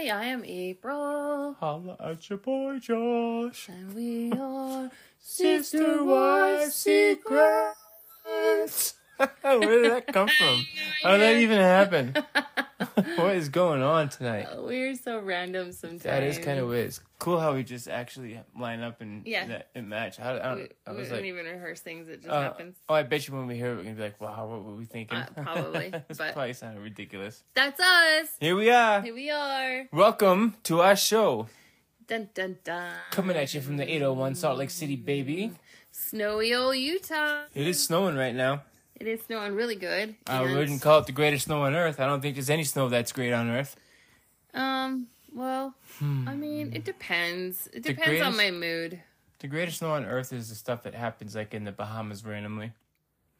everybody. I am April. Holla at your boy, Josh. And we are Sister Wives Secrets. Where did that come from? How did that even happen? What is going on tonight? We're so random sometimes. That is kind of weird. It's cool how we just actually line up and, and match. I don't even rehearse things. It just happens. Oh, I bet you when we hear it, we're going to be like, wow, what were we thinking? Probably. It's probably sounded ridiculous. That's us. Here we are. Here we are. Welcome to our show. Dun, dun, dun. Coming at you from the 801 Salt Lake City, baby. Snowy old Utah. It is snowing right now. It is snowing really good. I wouldn't call it the greatest snow on Earth. I don't think there's any snow that's great on Earth. I mean, it depends. It depends on my mood. The greatest snow on Earth is the stuff that happens, like, in the Bahamas randomly.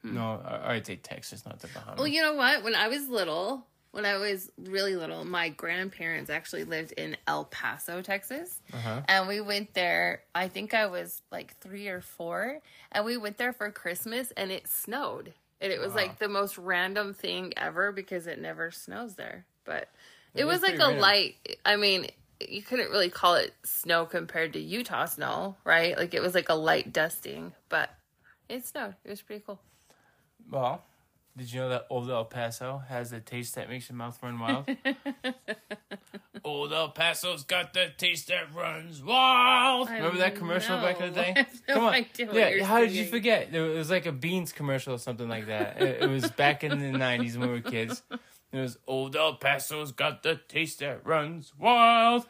No, I'd say Texas, not the Bahamas. Well, you know what? When I was really little, my grandparents actually lived in El Paso, Texas. Uh-huh. And we went there, I think I was, like, 3 or 4. And we went there for Christmas, and it snowed. And it was, like, the most random thing ever because it never snows there. But it was, like, a random. I mean, you couldn't really call it snow compared to Utah snow, right? Like, it was, like, a light dusting. But it snowed. It was pretty cool. Well, did you know that Old El Paso has a taste that makes your mouth run wild? Old El Paso's got the taste that runs wild. Remember that commercial back in the day? Come on. Yeah, how did you forget? It was like a beans commercial or something like that. It was back in the 90s when we were kids. It was Old El Paso's got the taste that runs wild.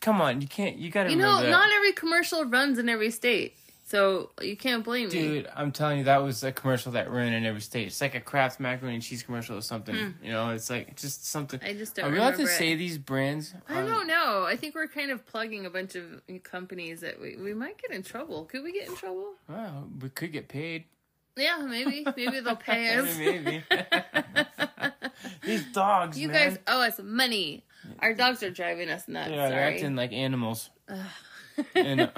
Come on, you gotta remember that. You know, not every commercial runs in every state. So you can't blame me. Dude, I'm telling you, that was a commercial that ran in every state. It's like a Kraft macaroni and cheese commercial or something. You know, it's like just something. I just don't know. Are we allowed to say these brands? I don't know. I think we're kind of plugging a bunch of companies that we might get in trouble. Could we get in trouble? Well, we could get paid. Yeah, maybe. Maybe they'll pay us. Maybe. These dogs, you guys owe us money. Our dogs are driving us nuts. Yeah, they're acting like animals. And,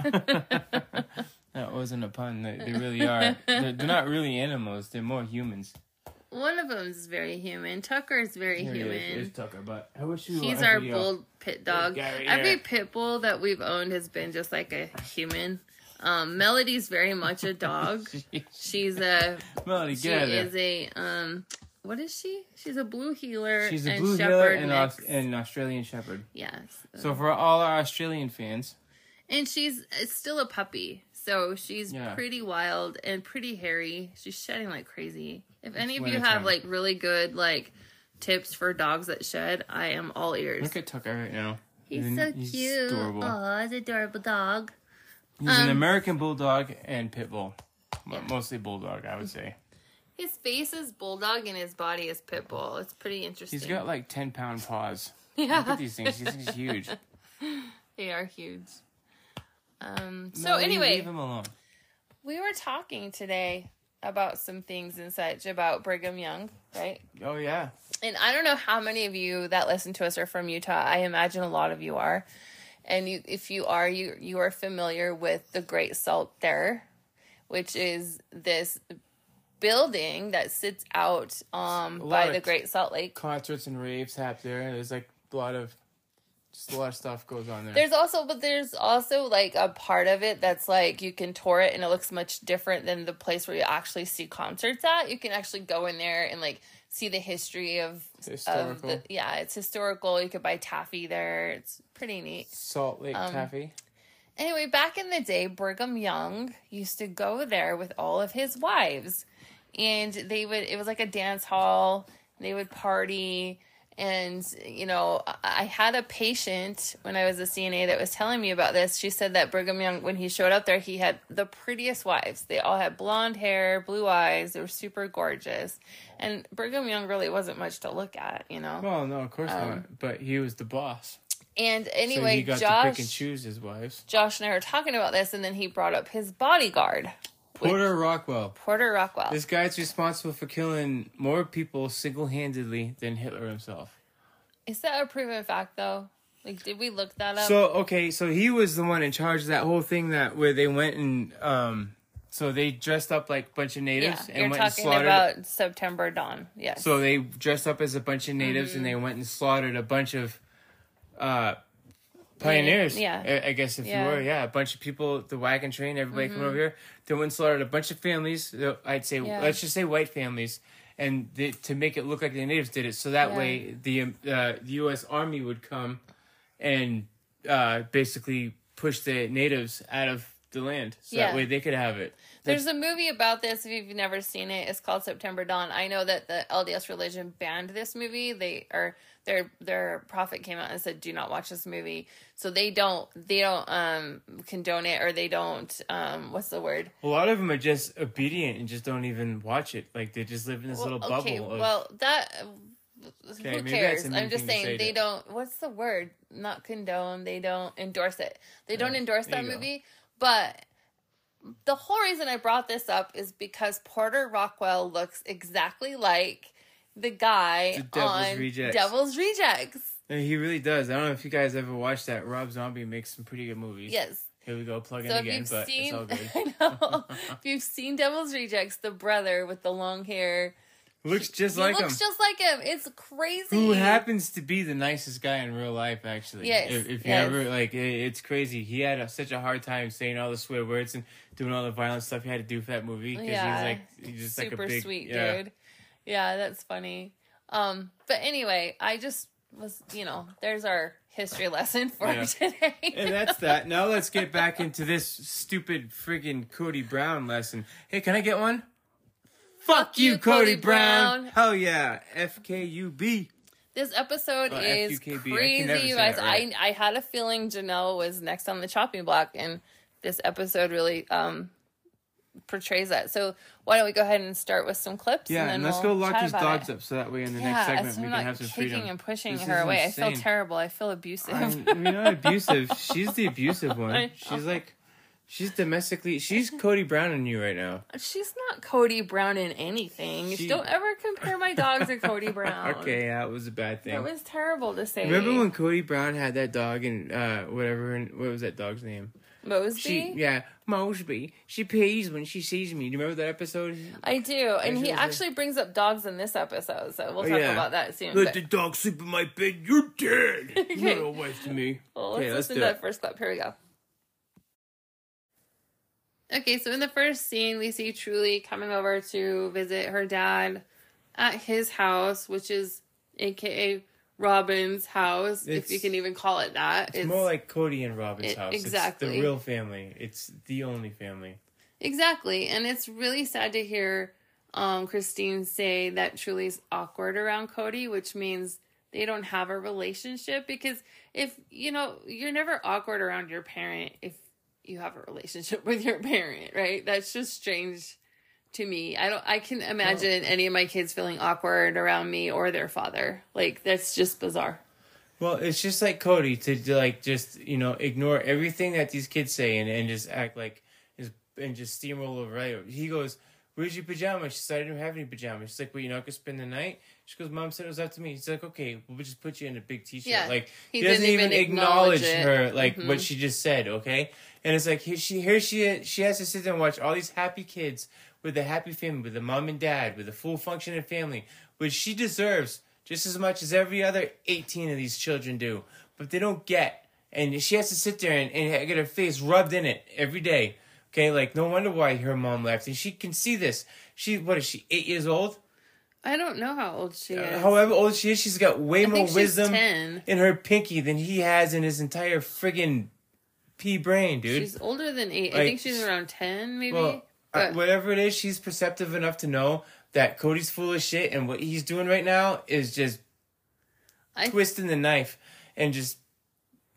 that wasn't a pun. They really are. They're not really animals. They're more humans. One of them is very human. Tucker is very human. There's Tucker, but I wish he's our bold pit dog. Right. Every pit bull that we've owned has been just like a human. Melody's very much a dog. Melody, what is she? She's a blue heeler. She's a blue heeler and an Australian shepherd. Yes. So for all our Australian fans, and she's still a puppy. So she's pretty wild and pretty hairy. She's shedding like crazy. If any of you have like really good like tips for dogs that shed, I am all ears. Look at Tucker right now. He's cute. Adorable. Oh, he's an adorable dog. He's an American bulldog and pit bull. Mostly bulldog, I would say. His face is bulldog and his body is pit bull. It's pretty interesting. He's got like 10-pound paws. Look at these things. He's huge. They are huge. So anyway, leave him alone. We were talking today about some things and such about Brigham Young, right? Oh, yeah. And I don't know how many of you that listen to us are from Utah. I imagine a lot of you are. And if you are, you are familiar with the Great Saltair, which is this building that sits out by the Great Salt Lake. Concerts and raves happen there. There's like a lot of stuff goes on there. There's also like a part of it that's like you can tour it and it looks much different than the place where you actually see concerts at. You can actually go in there and like see the history it's historical. You could buy taffy there. It's pretty neat. Salt Lake taffy. Anyway, back in the day, Brigham Young used to go there with all of his wives, and it was like a dance hall. They would party. And, you know, I had a patient when I was a CNA that was telling me about this. She said that Brigham Young, when he showed up there, he had the prettiest wives. They all had blonde hair, blue eyes. They were super gorgeous. And Brigham Young really wasn't much to look at, you know. Well, no, of course not. But he was the boss. And anyway, so he got to pick and choose his wives. Josh and I were talking about this, and then he brought up his bodyguard. Porter Rockwell. This guy's responsible for killing more people single-handedly than Hitler himself. Is that a proven fact, though? Like, did we look that up? So he was the one in charge of that whole thing where they went and, so they dressed up like a bunch of natives and went and slaughtered. You're talking about September Dawn, yes. So they dressed up as a bunch of natives and they went and slaughtered a bunch of pioneers. Yeah. I guess if you were, a bunch of people, the wagon train, everybody come over here. They went and slaughtered a bunch of families. I'd say, let's just say white families. And to make it look like the natives did it. So that way the U.S. Army would come and basically push the natives out of the land. So that way they could have it. There's a movie about this. If you've never seen it, it's called September Dawn. I know that the LDS religion banned this movie. Their prophet came out and said, "Do not watch this movie." So they don't condone it, or they don't what's the word? A lot of them are just obedient and just don't even watch it. Like they just live in this little bubble. Who cares? I'm just saying they don't. What's the word? Not condone. They don't endorse it. They don't endorse that movie, but. The whole reason I brought this up is because Porter Rockwell looks exactly like the guy on Devil's Rejects. No, he really does. I don't know if you guys ever watched that. Rob Zombie makes some pretty good movies. Yes. Here we go, plug in again, but it's all good. I know. If you've seen Devil's Rejects, the brother with the long hair... He looks just like him. It's crazy. Who happens to be the nicest guy in real life, actually. Yes. If you ever, it's crazy. He had such a hard time saying all the swear words and doing all the violent stuff he had to do for that movie. Because he's just super like a big... Super sweet dude. Yeah, that's funny. But anyway, I just was, there's our history lesson for today. And that's that. Now let's get back into this stupid friggin' Kody Brown lesson. Hey, can I get one? Fuck you, Kody Brown. Oh yeah, FKUB. This episode is FQKB. Crazy, you guys. Right. I had a feeling Janelle was next on the chopping block, and this episode really portrays that. So why don't we go ahead and start with some clips? Yeah, and let's go lock these dogs up so that way in the next segment we can have some freedom. Kicking and pushing her away. Insane. I feel terrible. I feel abusive. I'm not abusive. She's the abusive one. She's like. She's Kody Brown in you right now. She's not Kody Brown in anything. Don't ever compare my dog to Kody Brown. Okay, it was a bad thing. It was terrible to say. Remember when Kody Brown had that dog and what was that dog's name? Mosby? Mosby. She pees when she sees me. Do you remember that episode? I do. And he actually brings up dogs in this episode, so we'll talk about that soon. Let the dog sleep in my bed. You're dead. Okay. You're a wife to me. Well, let's listen to that first clip. Here we go. Okay, so in the first scene, we see Truely coming over to visit her dad at his house, which is a.k.a. Robin's house, if you can even call it that. It's more like Kody and Robin's house. Exactly. It's the real family. It's the only family. Exactly, and it's really sad to hear Christine say that Truely's awkward around Kody, which means they don't have a relationship, because you're never awkward around your parent if you have a relationship with your parent, right? That's just strange to me. I can imagine any of my kids feeling awkward around me or their father. Like, that's just bizarre. Well, it's just like Kody to ignore everything that these kids say and just act like, and just steamroll over it. He goes, "Where's your pajamas?" She said, "I don't have any pajamas." She's like, "Well, you're not going to spend the night?" She goes, "Mom said it was up to me." He's like, "Okay, we'll just put you in a big t-shirt." Yeah, like, he doesn't even acknowledge her, like, what she just said, okay? And it's like, here she has to sit there and watch all these happy kids with a happy family, with a mom and dad, with a full functioning family, which she deserves just as much as every other 18 of these children do. But they don't get. And she has to sit there and get her face rubbed in it every day. Okay, like, no wonder why her mom left. And she can see this. What is she, 8 years old? I don't know how old she is. However old she is, she's got way more wisdom 10. In her pinky than he has in his entire friggin' pea brain, dude. She's older than 8. Like, I think she's around 10, maybe. Well, whatever it is, she's perceptive enough to know that Kody's full of shit, and what he's doing right now is just twisting the knife and just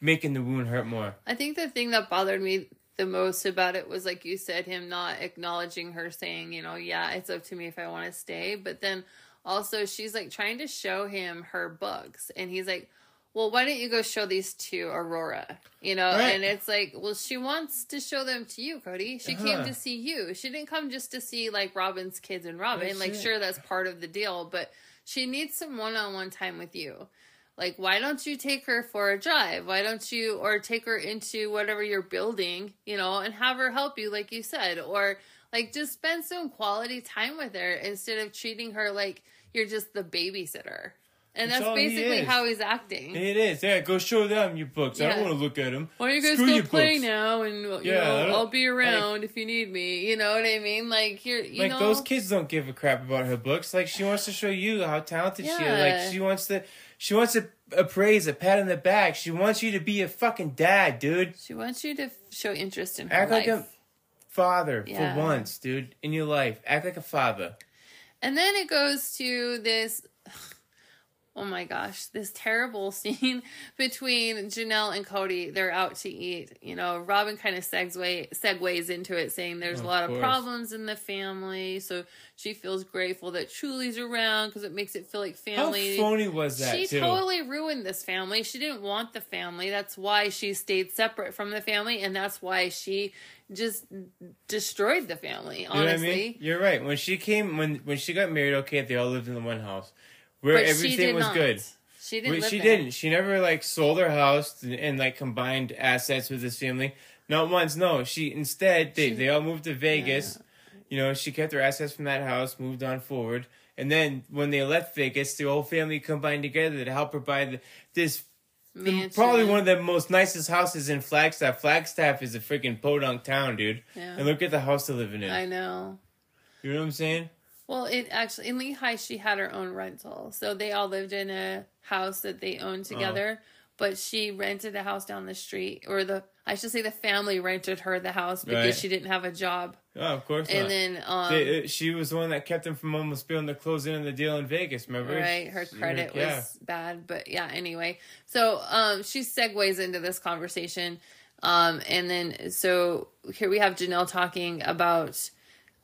making the wound hurt more. I think the thing that bothered me the most about it was, like you said, him not acknowledging her saying, it's up to me if I want to stay. But then also she's like trying to show him her books, and he's like, "Well, why don't you go show these to Aurora?" Right. And it's like, well, she wants to show them to you, Kody. She came to see you. She didn't come just to see like Robin's kids and Robin. That's like, sure, that's part of the deal, but she needs some one-on-one time with you. Like, why don't you take her for a drive? Why don't you, or take her into whatever you're building, and have her help you, like you said, or like just spend some quality time with her instead of treating her like you're just the babysitter. And that's basically how he's acting. It is. Yeah, go show them your books. Yeah. I don't want to look at them. Why don't you guys go play now? And you know, I'll be around if you need me. You know what I mean? Like, you know, those kids don't give a crap about her books. Like, she wants to show you how talented she is. Like, she wants to appraise, a pat on the back. She wants you to be a fucking dad, dude. She wants you to show interest in her life. Act like a father for once, dude, in your life. Act like a father. And then it goes to this... Oh my gosh, this terrible scene between Janelle and Kody. They're out to eat. You know, Robin kind of segues into it, saying there's a lot of problems in the family. So she feels grateful that Truely's around because it makes it feel like family. How phony was that, She totally ruined this family. She didn't want the family. That's why she stayed separate from the family. And that's why she just destroyed the family, honestly. You know what I mean? You're right. When she came, when she got married, okay, they all lived in the one house. Where but everything was good. She didn't. She never like sold her house and like combined assets with this family. Not once. No. Instead they all moved to Vegas. Yeah. You know, she kept her assets from that house, moved on forward, and then when they left Vegas, the whole family combined together to help her buy this mansion. Probably one of the most nicest houses in Flagstaff. Flagstaff is a freaking podunk town, dude. Yeah. And look at the house they're living in. I know. You know what I'm saying? Well, it actually, in Lehigh, she had her own rental. So they all lived in a house that they owned together. Oh. But she rented a house down the street. Or I should say the family rented her the house because she didn't have a job. Oh, of course not. And then... she was the one that kept them from almost being able to close in on the deal in Vegas, remember? Right, her credit was bad. But yeah, anyway. So she segues into this conversation. And then, so here we have Janelle talking about...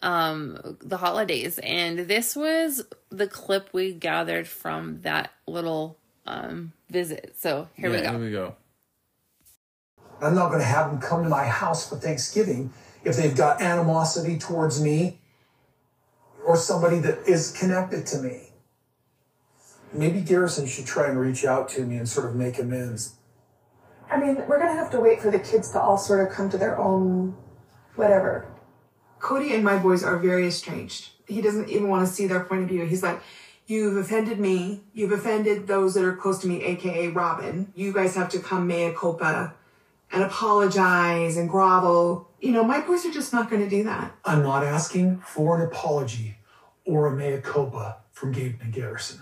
the holidays, and this was the clip we gathered from that little visit. So here we go. I'm not going to have them come to my house for Thanksgiving if they've got animosity towards me or somebody that is connected to me. Maybe Garrison should try and reach out to me and sort of make amends. I mean, we're going to have to wait for the kids to all sort of come to their own whatever. Kody and my boys are very estranged. He doesn't even want to see their point of view. He's like, you've offended me. You've offended those that are close to me, a.k.a. Robin. You guys have to come mea culpa and apologize and grovel. You know, my boys are just not going to do that. I'm not asking for an apology or a mea culpa from Gabe and Garrison.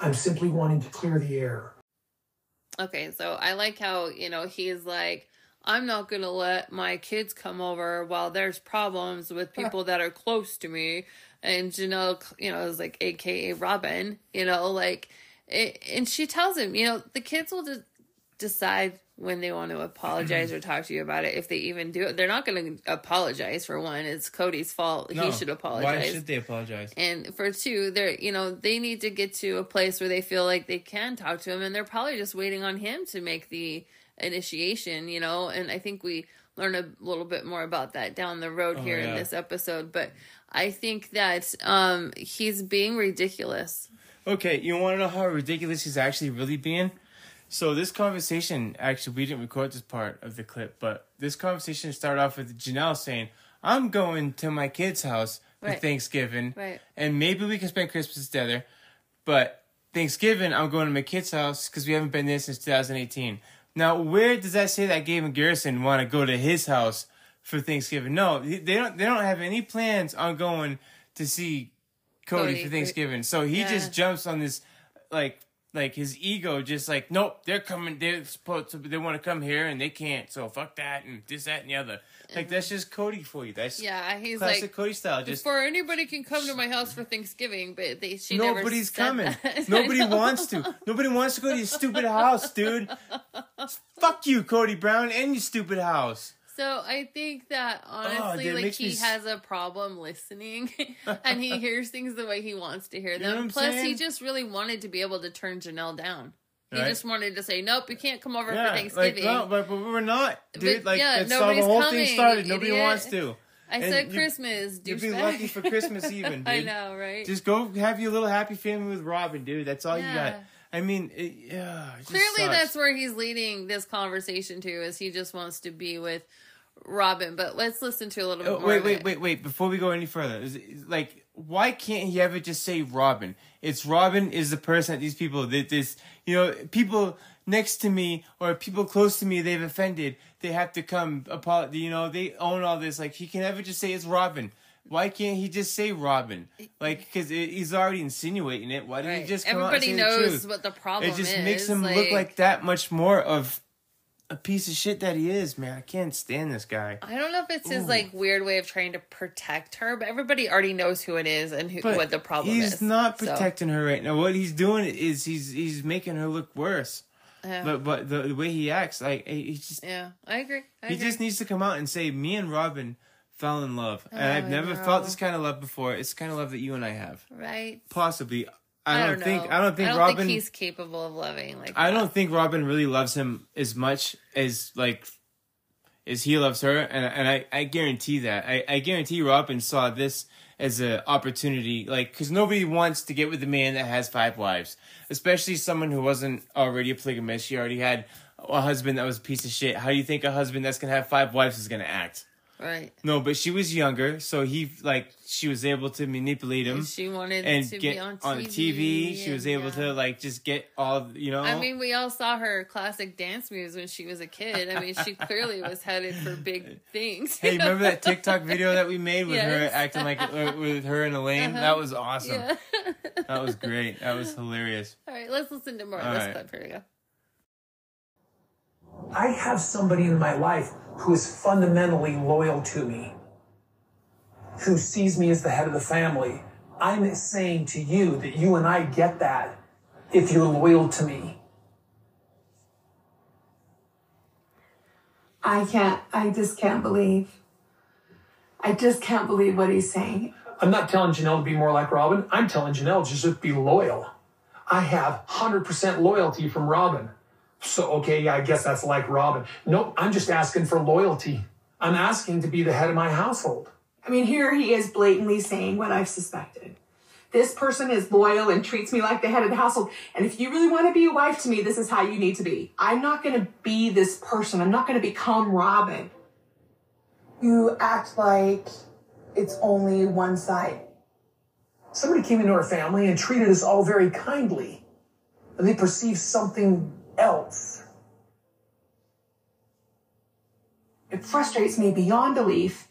I'm simply wanting to clear the air. Okay, so I like how, you know, he's like, I'm not going to let my kids come over while there's problems with people that are close to me. And Janelle, you know, is like, a.k.a. Robin, you know, like, and she tells him, you know, the kids will just decide when they want to apologize or talk to you about it. If they even do it, they're not going to apologize. For one, it's Kody's fault. No, he should apologize. Why should they apologize? And for two, they need to get to a place where they feel like they can talk to him, and they're probably just waiting on him to make the initiation, you know. And I think we learn a little bit more about that down the road in this episode, but I think that he's being ridiculous. Okay, you want to know how ridiculous he's actually really being? So this conversation, actually we didn't record this part of the clip, but this conversation started off with Janelle saying, I'm going to my kid's house for Thanksgiving, and maybe we can spend Christmas together, but Thanksgiving I'm going to my kid's house because we haven't been there since 2018. Now, where does that say that Gabe and Garrison want to go to his house for Thanksgiving? No, they don't have any plans on going to see Kody for Thanksgiving. So he just jumps on this, like his ego, just like, nope, they're coming. They want to come here and they can't. So fuck that and this, that, and the other. Like, that's just Kody for you. That's he's classic like Kody style. Just before anybody can come to my house for Thanksgiving, but she nobody's never coming. That. Nobody wants to. Nobody wants to go to your stupid house, dude. Fuck you, Kody Brown, and your stupid house. So I think that honestly, he has a problem listening, and he hears things the way he wants to hear them. You know plus, he just really wanted to be able to turn Janelle down. He just wanted to say, nope, you can't come over for Thanksgiving. Like, no, but we're not, dude. But, like, that's how the whole thing started. Nobody wants to. I said Christmas, dude. You'd be lucky for Christmas even, dude. I know, right? Just go have your little happy family with Robin, dude. That's all you got. I mean, it just clearly sucks. That's where he's leading this conversation to, is he just wants to be with Robin. But let's listen to a little bit more. Wait, before we go any further, like, why can't he ever just say Robin? It's Robin is the person that these people, that this, you know, people next to me or people close to me they've offended, they have to come, you know, they own all this. Like, he can never just say it's Robin. Why can't he just say Robin? Like, because he's already insinuating it. Why didn't he just come out and say the truth? Everybody knows what the problem is. It just makes him look like that much more of a piece of shit that he is, man. I can't stand this guy. I don't know if it's his, like, weird way of trying to protect her, but everybody already knows who it is and what the problem is. He's not protecting her right now. What he's doing is he's making her look worse. Yeah. But the way he acts, like, he just... Yeah, I agree. He just needs to come out and say, me and Robin... fell in love, and I've never felt this kind of love before. It's the kind of love that you and I have, right? Possibly. I don't think he's capable of loving like that. I don't think Robin really loves him as much as as he loves her, and I guarantee that. I guarantee Robin saw this as an opportunity, like, because nobody wants to get with a man that has 5 wives, especially someone who wasn't already a polygamist. She already had a husband that was a piece of shit. How do you think a husband that's gonna have 5 wives is gonna act? Right. No, but she was younger, so she was able to manipulate him. And she wanted to get be on TV. She was able to just get all, you know. I mean, we all saw her classic dance moves when she was a kid. I mean, she clearly was headed for big things. Hey, remember that TikTok video that we made with her acting like with her and Elaine? Uh-huh. That was awesome. Yeah. That was great. That was hilarious. All right, let's listen to more of this clip. Here we go. I have somebody in my life who is fundamentally loyal to me, who sees me as the head of the family. I'm saying to you that you and I get that if you're loyal to me. I just can't believe what he's saying. I'm not telling Janelle to be more like Robin. I'm telling Janelle to just be loyal. I have 100% loyalty from Robin. So, okay, I guess that's like Robin. No, I'm just asking for loyalty. I'm asking to be the head of my household. I mean, here he is blatantly saying what I've suspected. This person is loyal and treats me like the head of the household. And if you really want to be a wife to me, this is how you need to be. I'm not going to be this person. I'm not going to become Robin. You act like it's only one side. Somebody came into our family and treated us all very kindly. And they perceived something else. It frustrates me beyond belief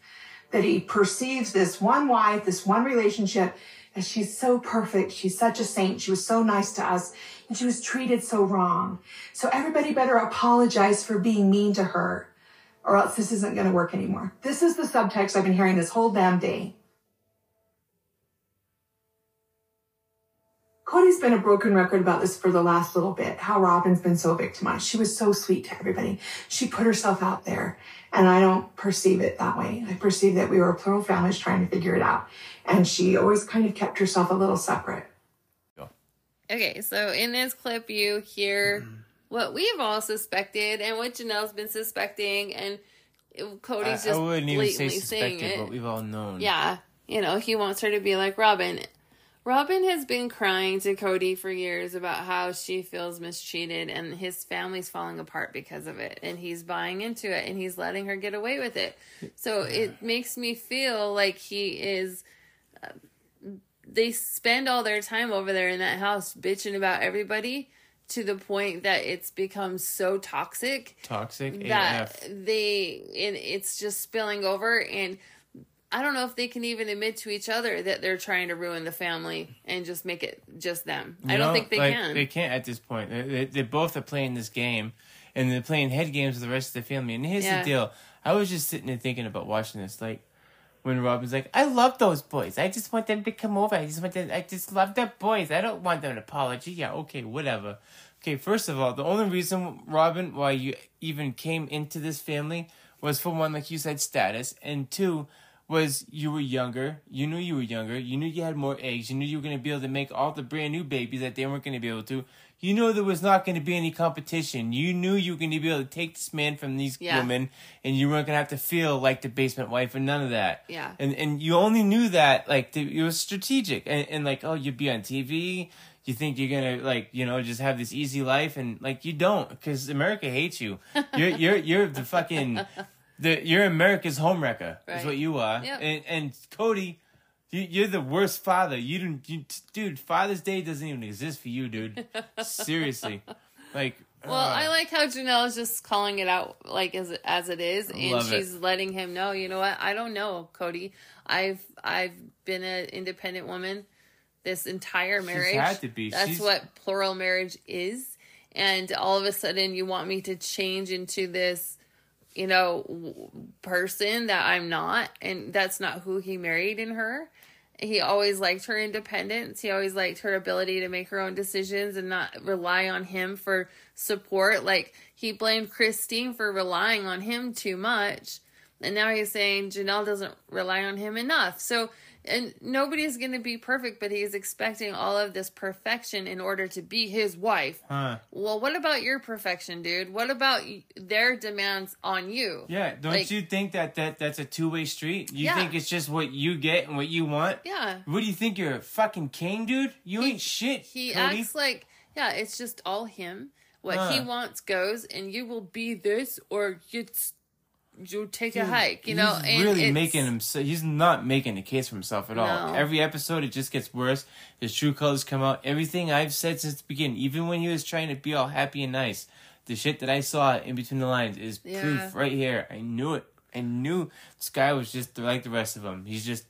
that he perceives this one wife, this one relationship, and she's so perfect. She's such a saint. She was so nice to us, and she was treated so wrong. So everybody better apologize for being mean to her, or else this isn't going to work anymore. This is the subtext I've been hearing this whole damn day. Kody's been a broken record about this for the last little bit, how Robin's been so victimized. She was so sweet to everybody. She put herself out there, and I don't perceive it that way. I perceive that we were a plural family trying to figure it out, and she always kind of kept herself a little separate. Okay, so in this clip, you hear what we've all suspected and what Janelle's been suspecting, and Kody's just blatantly saying it. But we've all known. Yeah, you know, he wants her to be like Robin. Robin has been crying to Kody for years about how she feels mistreated and his family's falling apart because of it. And he's buying into it and he's letting her get away with it. So it makes me feel like he is... they spend all their time over there in that house bitching about everybody to the point that it's become so toxic. Toxic that AF. It's just spilling over, and I don't know if they can even admit to each other that they're trying to ruin the family and just make it just them. I don't think they can. They can't at this point. They both are playing this game, and they're playing head games with the rest of the family. And here's the deal. I was just sitting there thinking about watching this. Like, when Robin's like, I love those boys. I just want them to come over. I just love their boys. I don't want them an apology. Yeah, okay, whatever. Okay, first of all, the only reason, Robin, why you even came into this family was for one, like you said, status. And two... was you were younger, you knew you had more eggs, you knew you were going to be able to make all the brand new babies that they weren't going to be able to. You know there was not going to be any competition. You knew you were going to be able to take this man from these women, and you weren't going to have to feel like the basement wife or none of that. Yeah. And you only knew that, like, it was strategic. And like, oh, you'd be on TV, you think you're going to, like, you know, just have this easy life, and, like, you don't, because America hates you. You're the fucking... you're America's homewrecker, is what you are. Yep. And Kody You're the worst father. Dude, Father's Day doesn't even exist for you, dude. Seriously. Like... Well, I like how Janelle is just calling it out like as it is, and she's letting him know, you know what? I don't know, Kody. I've been an independent woman this entire marriage. She's had to be. That's what plural marriage is. And all of a sudden you want me to change into this, you know, person that I'm not, and that's not who he married in her. He always liked her independence. He always liked her ability to make her own decisions and not rely on him for support. Like, he blamed Christine for relying on him too much. And now he's saying Janelle doesn't rely on him enough. So, and nobody's going to be perfect, but he's expecting all of this perfection in order to be his wife. Huh. Well, what about your perfection, dude? What about their demands on you? Yeah, don't you think that's a two-way street? You think it's just what you get and what you want? Yeah. What do you think, you're a fucking king, dude? You ain't shit, He Kody. Acts like, yeah, it's just all him. What he wants goes, and you will be this or it's... You take a hike, you know. He's really making himself. He's not making a case for himself at all. Every episode, it just gets worse. His true colors come out. Everything I've said since the beginning, even when he was trying to be all happy and nice, the shit that I saw in between the lines is proof right here. I knew it. I knew this guy was just like the rest of them. He's just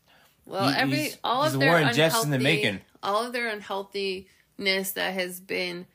he's of their Warren Jeffs in the making. All of their unhealthiness that has been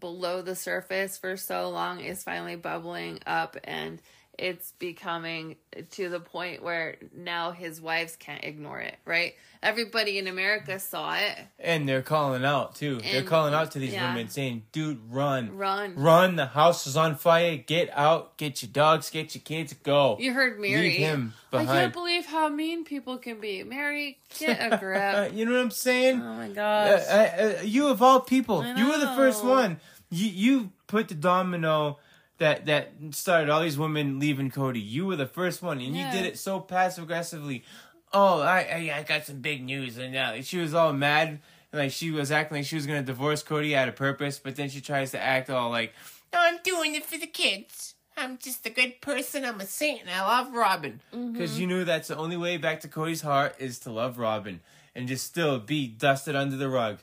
below the surface for so long is finally bubbling up and. It's becoming to the point where now his wives can't ignore it, right? Everybody in America saw it. And they're calling out, too. They're calling out to these women saying, dude, run. Run. The house is on fire. Get out. Get your dogs. Get your kids. Go. You heard Meri. Leave him behind. I can't believe how mean people can be. Meri, get a grip. You know what I'm saying? Oh, my gosh. You of all people. You were the first one. You put the domino... That started all these women leaving Kody. You were the first one, and you did it so passive-aggressively. Oh, I got some big news, and she was all mad, and like she was acting like she was gonna divorce Kody out of purpose. But then she tries to act all like, "No, I'm doing it for the kids. I'm just a good person. I'm a saint, and I love Robin." Because you knew that's the only way back to Kody's heart is to love Robin and just still be dusted under the rug,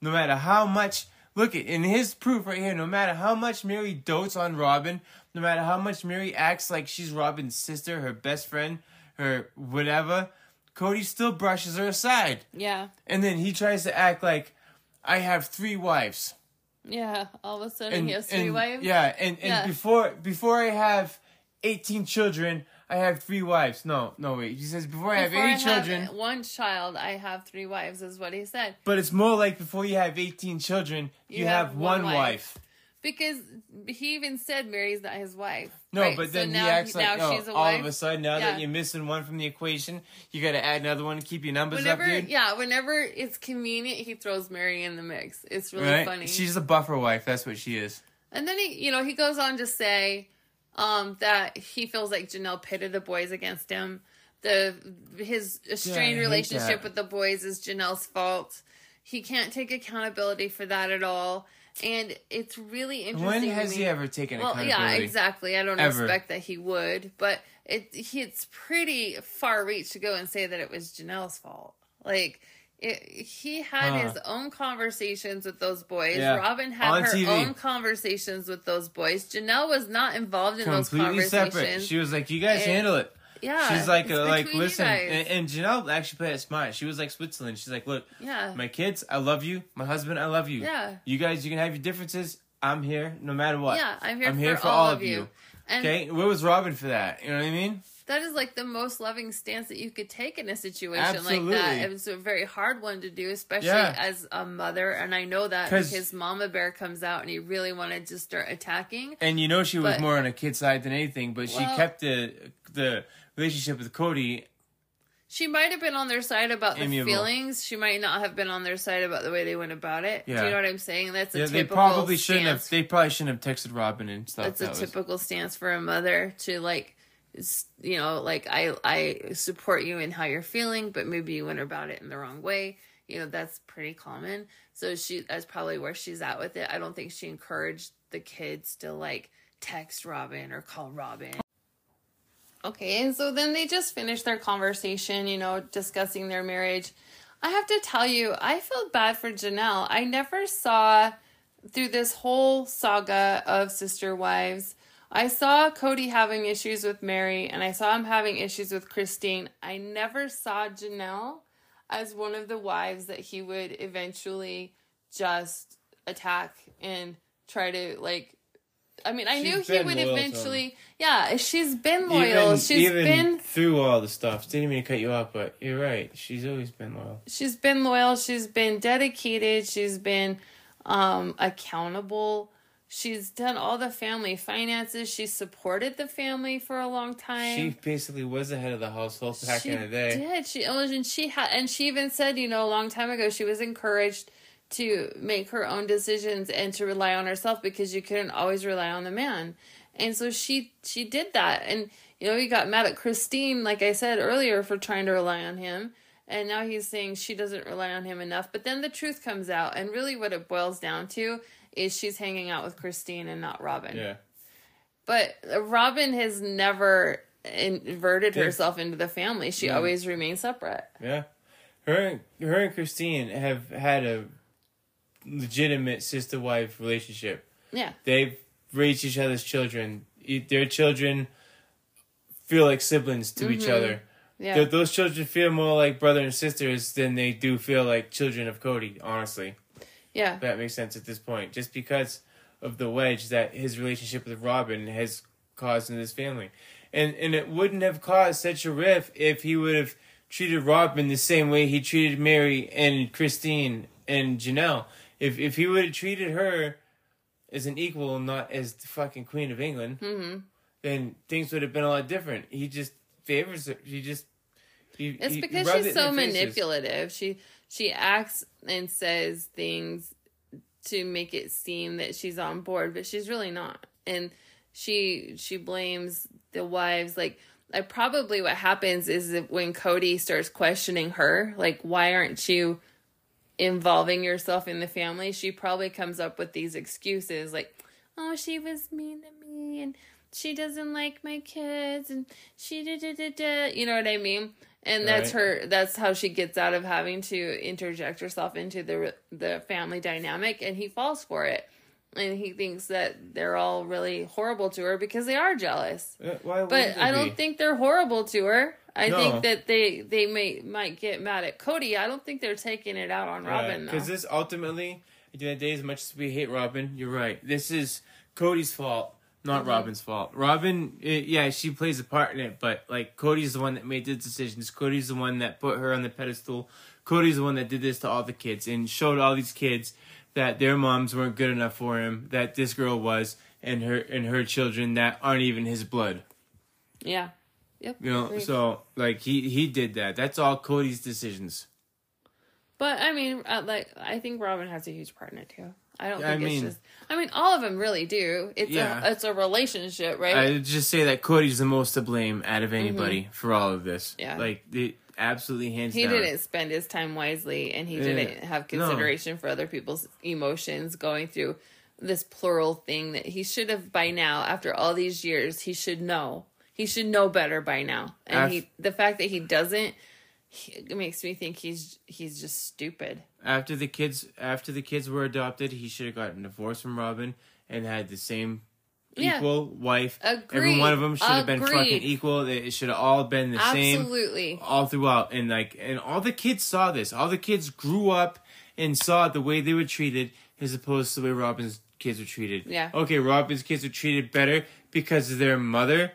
no matter how much. Look, in his proof right here, no matter how much Meri dotes on Robin, no matter how much Meri acts like she's Robin's sister, her best friend, her whatever, Kody still brushes her aside. Yeah. And then he tries to act like, I have three wives. Yeah, all of a sudden he has three wives? Yeah, before I have 18 children, I have three wives. No, wait. He says, one child, I have three wives, is what he said. But it's more like before you have 18 children, you have one wife. Because he even said Mary's not his wife. No, right? But then so he acts like, she's a all wife. Of a sudden, now that you're missing one from the equation, you got to add another one to keep your numbers up, dude. Yeah, whenever it's convenient, he throws Meri in the mix. It's really funny. She's a buffer wife. That's what she is. And then he goes on to say... that he feels like Janelle pitted the boys against him. His strained relationship with the boys is Janelle's fault. He can't take accountability for that at all. And it's really interesting. When has he ever taken accountability? Well, yeah, exactly. I don't expect that he would. But it's pretty far reach to go and say that it was Janelle's fault. Like... he had his own conversations with those boys. Yeah. Robin had her own conversations with those boys. Janelle was not involved in those conversations. Completely separate. She was like, you guys handle it. Yeah. She's like, listen. And Janelle actually played it smart. She was like Switzerland. She's like, look, my kids, I love you. My husband, I love you. Yeah. You guys, you can have your differences. I'm here no matter what. Yeah, I'm here for all of you. Okay? Where was Robin for that? You know what I mean? That is like the most loving stance that you could take in a situation like that. It was a very hard one to do, especially as a mother. And I know that because Mama Bear comes out and he really wanted to start attacking. And you know she was more on a kid's side than anything, but she kept the relationship with Kody. She might have been on their side about the feelings. She might not have been on their side about the way they went about it. Yeah. Do you know what I'm saying? That's a typical stance. They probably shouldn't have texted Robin and stuff. That's a typical stance for a mother to I support you in how you're feeling, but maybe you went about it in the wrong way. You know, that's pretty common. So that's probably where she's at with it. I don't think she encouraged the kids to text Robin or call Robin. Okay, and so then they just finished their conversation, you know, discussing their marriage. I have to tell you, I feel bad for Janelle. I never saw, through this whole saga of Sister Wives, I saw Kody having issues with Meri, and I saw him having issues with Christine. I never saw Janelle as one of the wives that he would eventually just attack and try to, like, I mean, I knew he would eventually... Yeah, she's been loyal. She's been... through all the stuff. Didn't mean to cut you off, but you're right. She's always been loyal. She's been loyal. She's been dedicated. She's been accountable. She's done all the family finances. She supported the family for a long time. She basically was the head of the household back in the day. She did. She even said, you know, a long time ago, she was encouraged to make her own decisions and to rely on herself because you couldn't always rely on the man. And so she did that. And, you know, he got mad at Christine, like I said earlier, for trying to rely on him. And now he's saying she doesn't rely on him enough. But then the truth comes out. And really what it boils down to is she's hanging out with Christine and not Robin. Yeah. But Robin has never inverted herself into the family. She always remains separate. Yeah. Her and Christine have had a legitimate sister-wife relationship. Yeah. They've raised each other's children. Their children feel like siblings to each other. Yeah. Those children feel more like brother and sisters than they do feel like children of Kody, honestly. Yeah. That makes sense at this point. Just because of the wedge that his relationship with Robin has caused in this family. And it wouldn't have caused such a rift if he would have treated Robin the same way he treated Meri and Christine and Janelle. If he would have treated her as an equal and not as the fucking Queen of England, then things would have been a lot different. He just favors her. It's because she's so manipulative. She acts and says things to make it seem that she's on board, but she's really not. And she blames the wives. Like, probably what happens is that when Kody starts questioning her, like, why aren't you involving yourself in the family, she probably comes up with these excuses like, oh, she was mean to me and she doesn't like my kids and she you know what I mean? And that's right. That's how she gets out of having to interject herself into the family dynamic, and he falls for it. And he thinks that they're all really horrible to her because they are jealous. But I don't think they're horrible to her. I think that they might get mad at Kody. I don't think they're taking it out on Robin, though. Because this ultimately, at the end of the day, as much as we hate Robin, you're right. This is Kody's fault, not Robin's fault. Robin, she plays a part in it, but like Kody's the one that made the decisions. Kody's the one that put her on the pedestal. Kody's the one that did this to all the kids and showed all these kids that their moms weren't good enough for him, that this girl was, and her children that aren't even his blood. Yeah. Yep. You know, so, like, he did that. That's all Kody's decisions. But, I mean, like, I think Robin has a huge part in it, too. All of them really do. It's a relationship, right? I would just say that Kody's the most to blame out of anybody for all of this. Yeah. Like, absolutely hands down. He didn't spend his time wisely, and he didn't have consideration for other people's emotions going through this plural thing that he should have by now, after all these years, he should know. He should know better by now. And the fact that he doesn't, it makes me think he's just stupid. After the kids were adopted, he should have gotten divorced from Robin and had the same equal wife. Agreed. Every one of them should have been fucking equal. It should have all been the same. Absolutely. All throughout. And all the kids saw this. All the kids grew up and saw the way they were treated as opposed to the way Robin's kids were treated. Yeah. Okay, Robin's kids were treated better because of their mother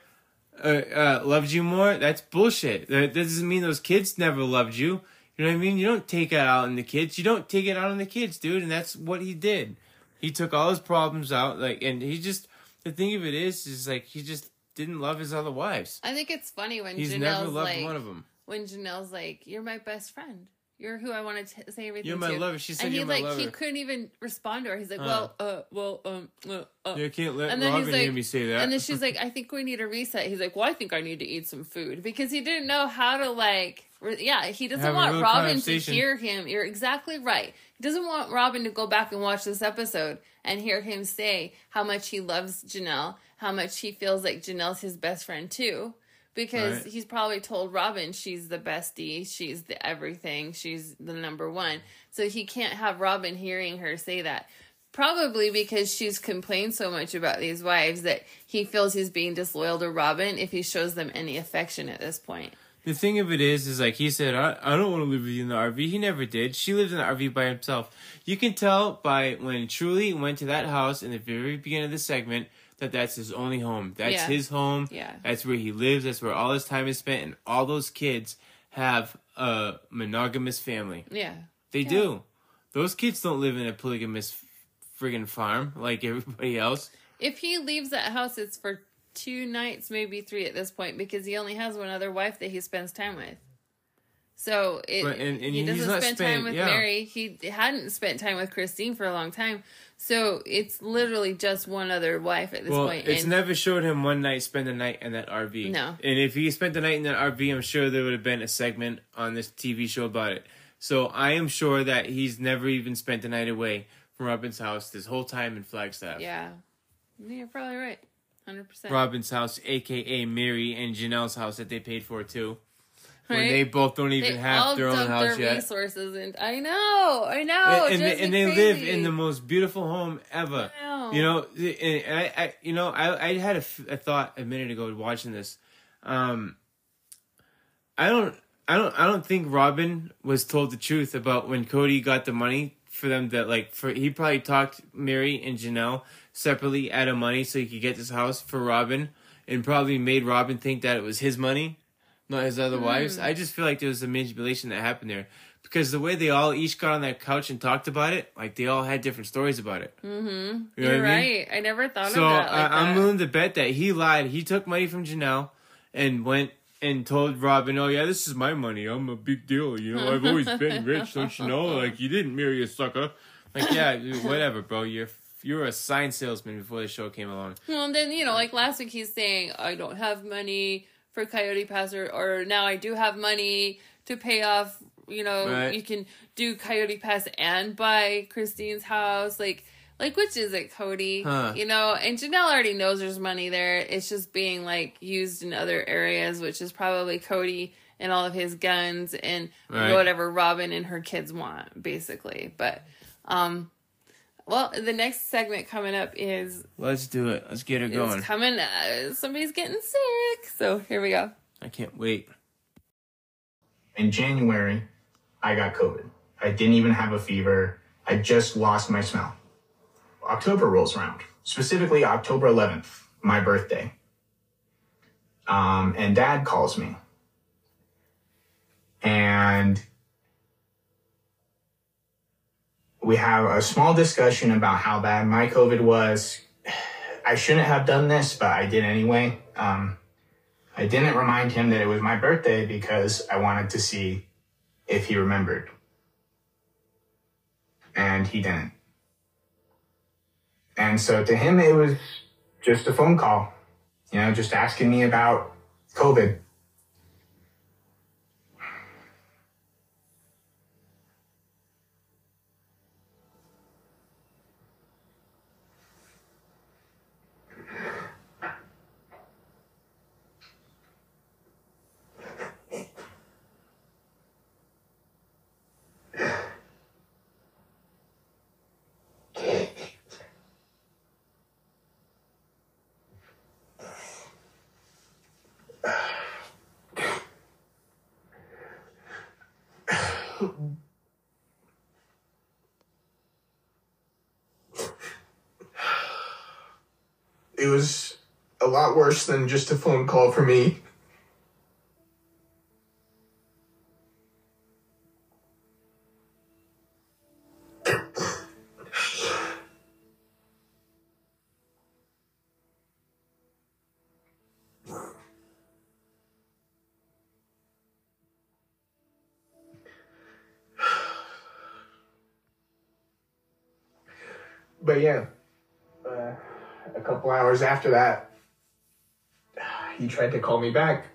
loved you more. That's bullshit. That doesn't mean those kids never loved you. You know what I mean? You don't take it out on the kids. You don't take it out on the kids, dude. And that's what he did. He took all his problems out. Like, and he just, the thing of it is like, he just didn't love his other wives. I think it's funny when he's never loved one of them. When Janelle's like, "You're my best friend. You're who I want to say everything to. You're my lover." She said, "You're my lover." And he couldn't even respond to her. He's like, "You can't let Robin hear me say that." And then she's like, "I think we need a reset." He's like, "Well, I think I need to eat some food," because he didn't know how to he doesn't want Robin to hear him. You're exactly right. He doesn't want Robin to go back and watch this episode and hear him say how much he loves Janelle, how much he feels like Janelle's his best friend too. Because he's probably told Robin she's the bestie, she's the everything, she's the number one. So he can't have Robin hearing her say that. Probably because she's complained so much about these wives that he feels he's being disloyal to Robin if he shows them any affection at this point. The thing of it is like he said, I don't want to live with you in the RV. He never did. She lived in the RV by himself. You can tell by when Truely went to that house in the very beginning of the segment that that's his only home. That's his home. Yeah. That's where he lives. That's where all his time is spent. And all those kids have a monogamous family. Yeah. They do. Those kids don't live in a polygamous friggin' farm like everybody else. If he leaves that house, it's for 2 nights, maybe 3 at this point, because he only has one other wife that he spends time with. So he doesn't spend time with Meri. He hadn't spent time with Christine for a long time. So it's literally just one other wife at this point. It's never showed him one night spend a night in that RV. No. And if he spent the night in that RV, I'm sure there would have been a segment on this TV show about it. So I am sure that he's never even spent a night away from Robin's house this whole time in Flagstaff. Yeah. You're probably right. 100%. Robin's house, a.k.a. Meri, and Janelle's house that they paid for, too. When they both don't even have their own house yet. Resources and I know. And they live in the most beautiful home ever. You know, and I had a thought a minute ago watching this. I don't think Robin was told the truth about when Kody got the money for them. That he probably talked Meri and Janelle separately out of money so he could get this house for Robin, and probably made Robin think that it was his money, not his other wives. I just feel like there was a manipulation that happened there, because the way they all each got on that couch and talked about it, like they all had different stories about it. You're right. I never thought of that. So I'm willing to bet that he lied. He took money from Janelle and went and told Robin, "Oh yeah, this is my money. I'm a big deal. You know, I've always been rich. Don't you know? Like, you didn't marry a sucker. Like, yeah, whatever, bro. You were a sign salesman before the show came along." Well, and then like last week, he's saying, "I don't have money for Coyote Pass, or now I do have money to pay off, you can do Coyote Pass and buy Christine's house." Like which is it, Kody? Huh. And Janelle already knows there's money there. It's just being used in other areas, which is probably Kody and all of his guns and whatever Robin and her kids want, basically. But, well, the next segment coming up is... Let's do it. Let's get it going. It's coming. Somebody's getting sick. So here we go. I can't wait. In January, I got COVID. I didn't even have a fever. I just lost my smell. October rolls around. Specifically, October 11th, my birthday. And Dad calls me. And... we have a small discussion about how bad my COVID was. I shouldn't have done this, but I did anyway. I didn't remind him that it was my birthday because I wanted to see if he remembered. And he didn't. And so to him, it was just a phone call, just asking me about COVID. It was a lot worse than just a phone call for me. But yeah, a couple hours after that, he tried to call me back,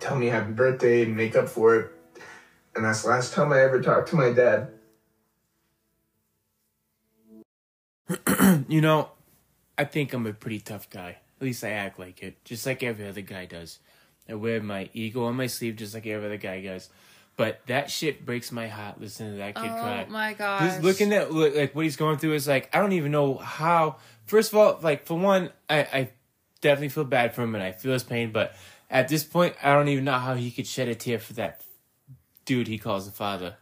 tell me happy birthday and make up for it. And that's the last time I ever talked to my dad. I think I'm a pretty tough guy. At least I act like it, just like every other guy does. I wear my ego on my sleeve just like every other guy does. But that shit breaks my heart listening to that kid cry. Oh, my gosh. Just looking at like what he's going through is like, I don't even know how. First of all, like, for one, I definitely feel bad for him and I feel his pain. But at this point, I don't even know how he could shed a tear for that dude he calls a father.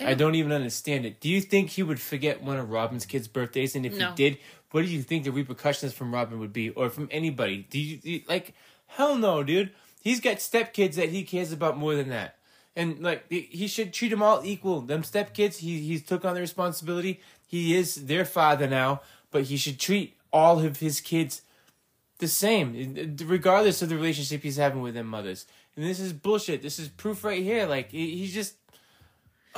I don't even understand it. Do you think he would forget one of Robin's kids' birthdays? And if he did, what do you think the repercussions from Robin would be or from anybody? Do you like, hell no, dude. He's got stepkids that he cares about more than that. And, like, he should treat them all equal. Them stepkids, he's took on the responsibility. He is their father now, but he should treat all of his kids the same, regardless of the relationship he's having with their mothers. And this is bullshit. This is proof right here. Like, he just...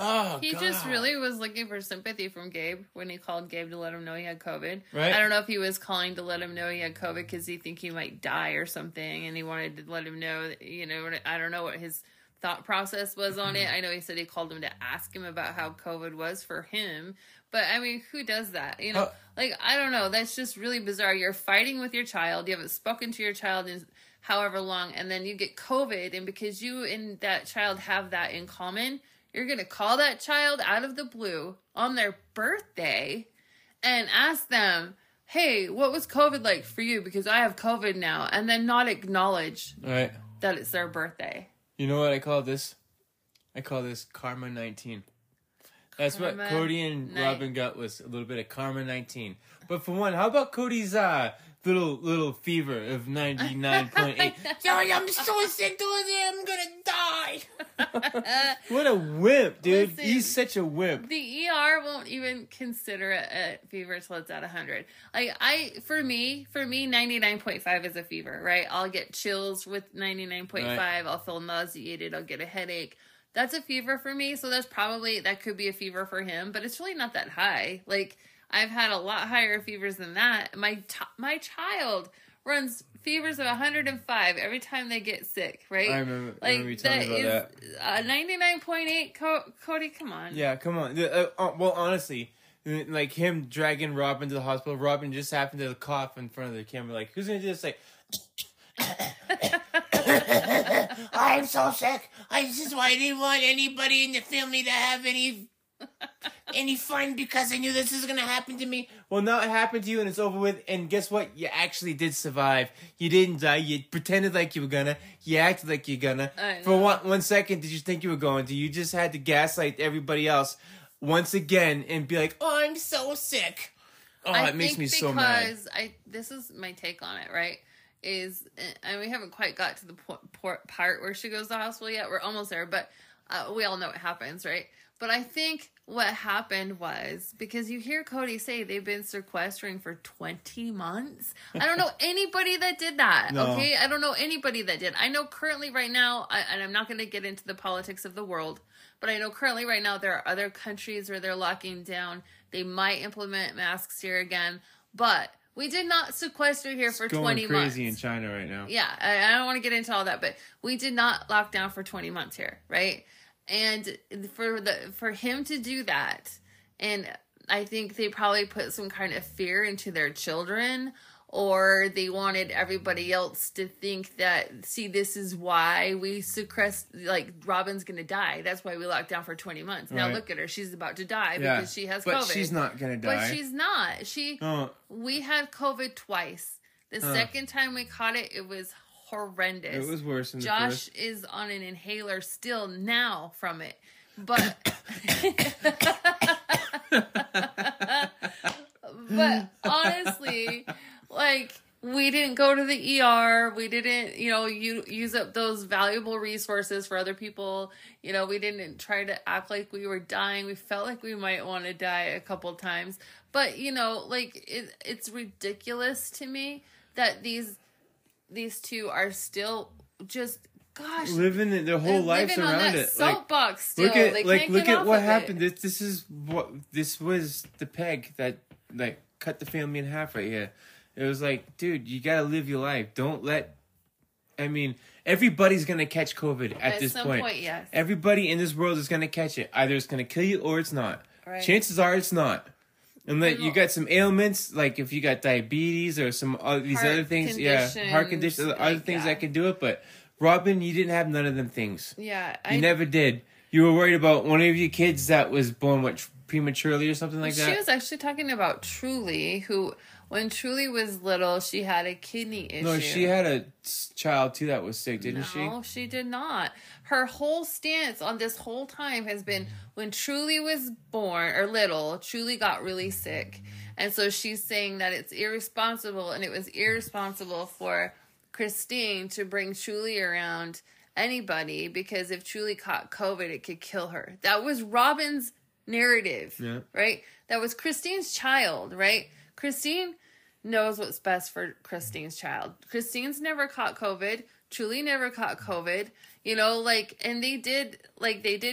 Oh, he God. Just really was looking for sympathy from Gabe when he called Gabe to let him know he had COVID. Right? I don't know if he was calling to let him know he had COVID because he think he might die or something, and he wanted to let him know, that, you know, I don't know what his... thought process was on it. I know he said he called him to ask him about how COVID was for him, but I mean, who does that? You know, like, I don't know. That's just really bizarre. You're fighting with your child. You haven't spoken to your child in however long, and then you get COVID, and because you and that child have that in common, you're going to call that child out of the blue on their birthday and ask them, hey, what was COVID like for you? Because I have COVID now, and then not acknowledge that it's their birthday. You know what I call this? I call this Karma 19. That's Karma what Kody and Robin got, was a little bit of Karma 19. But for one, how about Kody's little fever of 99.8? Sorry, I'm so sick today, I'm gonna die. What a wimp, dude. Listen, he's such a wimp. The ER won't even consider it a fever till it's at 100. Like, for me, 99.5 is a fever, right? I'll get chills with 99.5. Right. I'll feel nauseated. I'll get a headache. That's a fever for me, so that could be a fever for him, but it's really not that high. Like, I've had a lot higher fevers than that. My child runs fevers of 105 every time they get sick, right? I remember, you telling me about that. 99.8, Kody, come on. Yeah, come on. Well, honestly, like, him dragging Robin to the hospital, Robin just happened to cough in front of the camera, like, who's going to do this? Like... I'm so sick. This is why I didn't want anybody in the family to have any fun, because I knew this was going to happen to me. Well, now it happened to you and it's over with. And guess what? You actually did survive. You didn't die. You pretended like you were going to. You acted like you're going to. For one second, did you think you were going to? You just had to gaslight everybody else once again and be like, oh, I'm so sick. Oh, it makes me so mad. Because this is my take on it, right? And we haven't quite got to the part where she goes to the hospital yet. We're almost there, but we all know what happens, right? But I think what happened was, because you hear Kody say they've been sequestering for 20 months. I don't know anybody that did that, okay? I don't know anybody that did. I know currently right now, and I'm not going to get into the politics of the world, but I know currently right now there are other countries where they're locking down. They might implement masks here again, but... we did not sequester here for 20 months. It's going crazy in China right now. Yeah, I don't want to get into all that, but we did not lock down for 20 months here, right? And for him to do that, and I think they probably put some kind of fear into their children, or they wanted everybody else to think that, see, this is why we sequestered, like, Robin's going to die. That's why we locked down for 20 months. Now look at her. She's about to die because she has COVID. But she's not going to die. But she's not. We had COVID twice. The second time we caught it, it was horrendous. It was worse than the first. Josh is on an inhaler still now from it. But... but honestly... like, we didn't go to the ER. We didn't, use up those valuable resources for other people. You know, we didn't try to act like we were dying. We felt like we might want to die a couple times. But, it's ridiculous to me that these two are still just, gosh. Living their whole lives around it. Soapbox still. Look at what happened. This was the peg that, like, cut the family in half right here. It was like, dude, you gotta live your life. Don't let... I mean, everybody's gonna catch COVID at this point. At some point, yes. Everybody in this world is gonna catch it. Either it's gonna kill you or it's not. Right. Chances are it's not. And that you got some ailments, like if you got diabetes or some these other things, heart conditions, other things that could do it. But Robin, you didn't have none of them things. Yeah, you never did. You were worried about one of your kids that was born prematurely or something like that. She was actually talking about Truely, who when Truely was little, she had a kidney issue. No, she had a child too that was sick, didn't she? No, she did not. Her whole stance on this whole time has been when Truely was born or little, Truely got really sick, and so she's saying that it's irresponsible, and it was irresponsible for Christine to bring Truely around anybody, because if Truely caught COVID, it could kill her. That was Robin's narrative, right? That was Christine's child, right? Christine knows what's best for Christine's child. Christine's never caught COVID. Truely never caught COVID. You know, like, and they did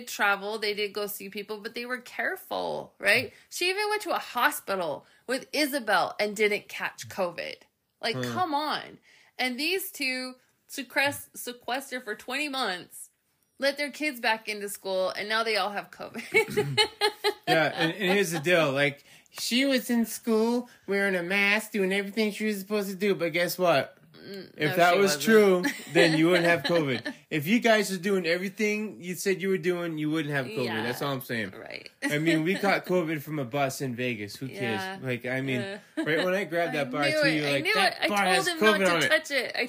travel. They did go see people, but they were careful, right? She even went to a hospital with Ysabel and didn't catch COVID. Like, come on. And these two sequester for 20 months. Let their kids back into school, and now they all have COVID. and here's the deal. Like, she was in school wearing a mask, doing everything she was supposed to do, but guess what? If that was true, then you wouldn't have COVID. If you guys were doing everything you said you were doing, you wouldn't have COVID. Yeah, that's all I'm saying. Right. I mean, we caught COVID from a bus in Vegas. Who cares? Like, I mean, right when I grabbed that bar too, you're like, that bar has COVID on it. I told him not to touch it.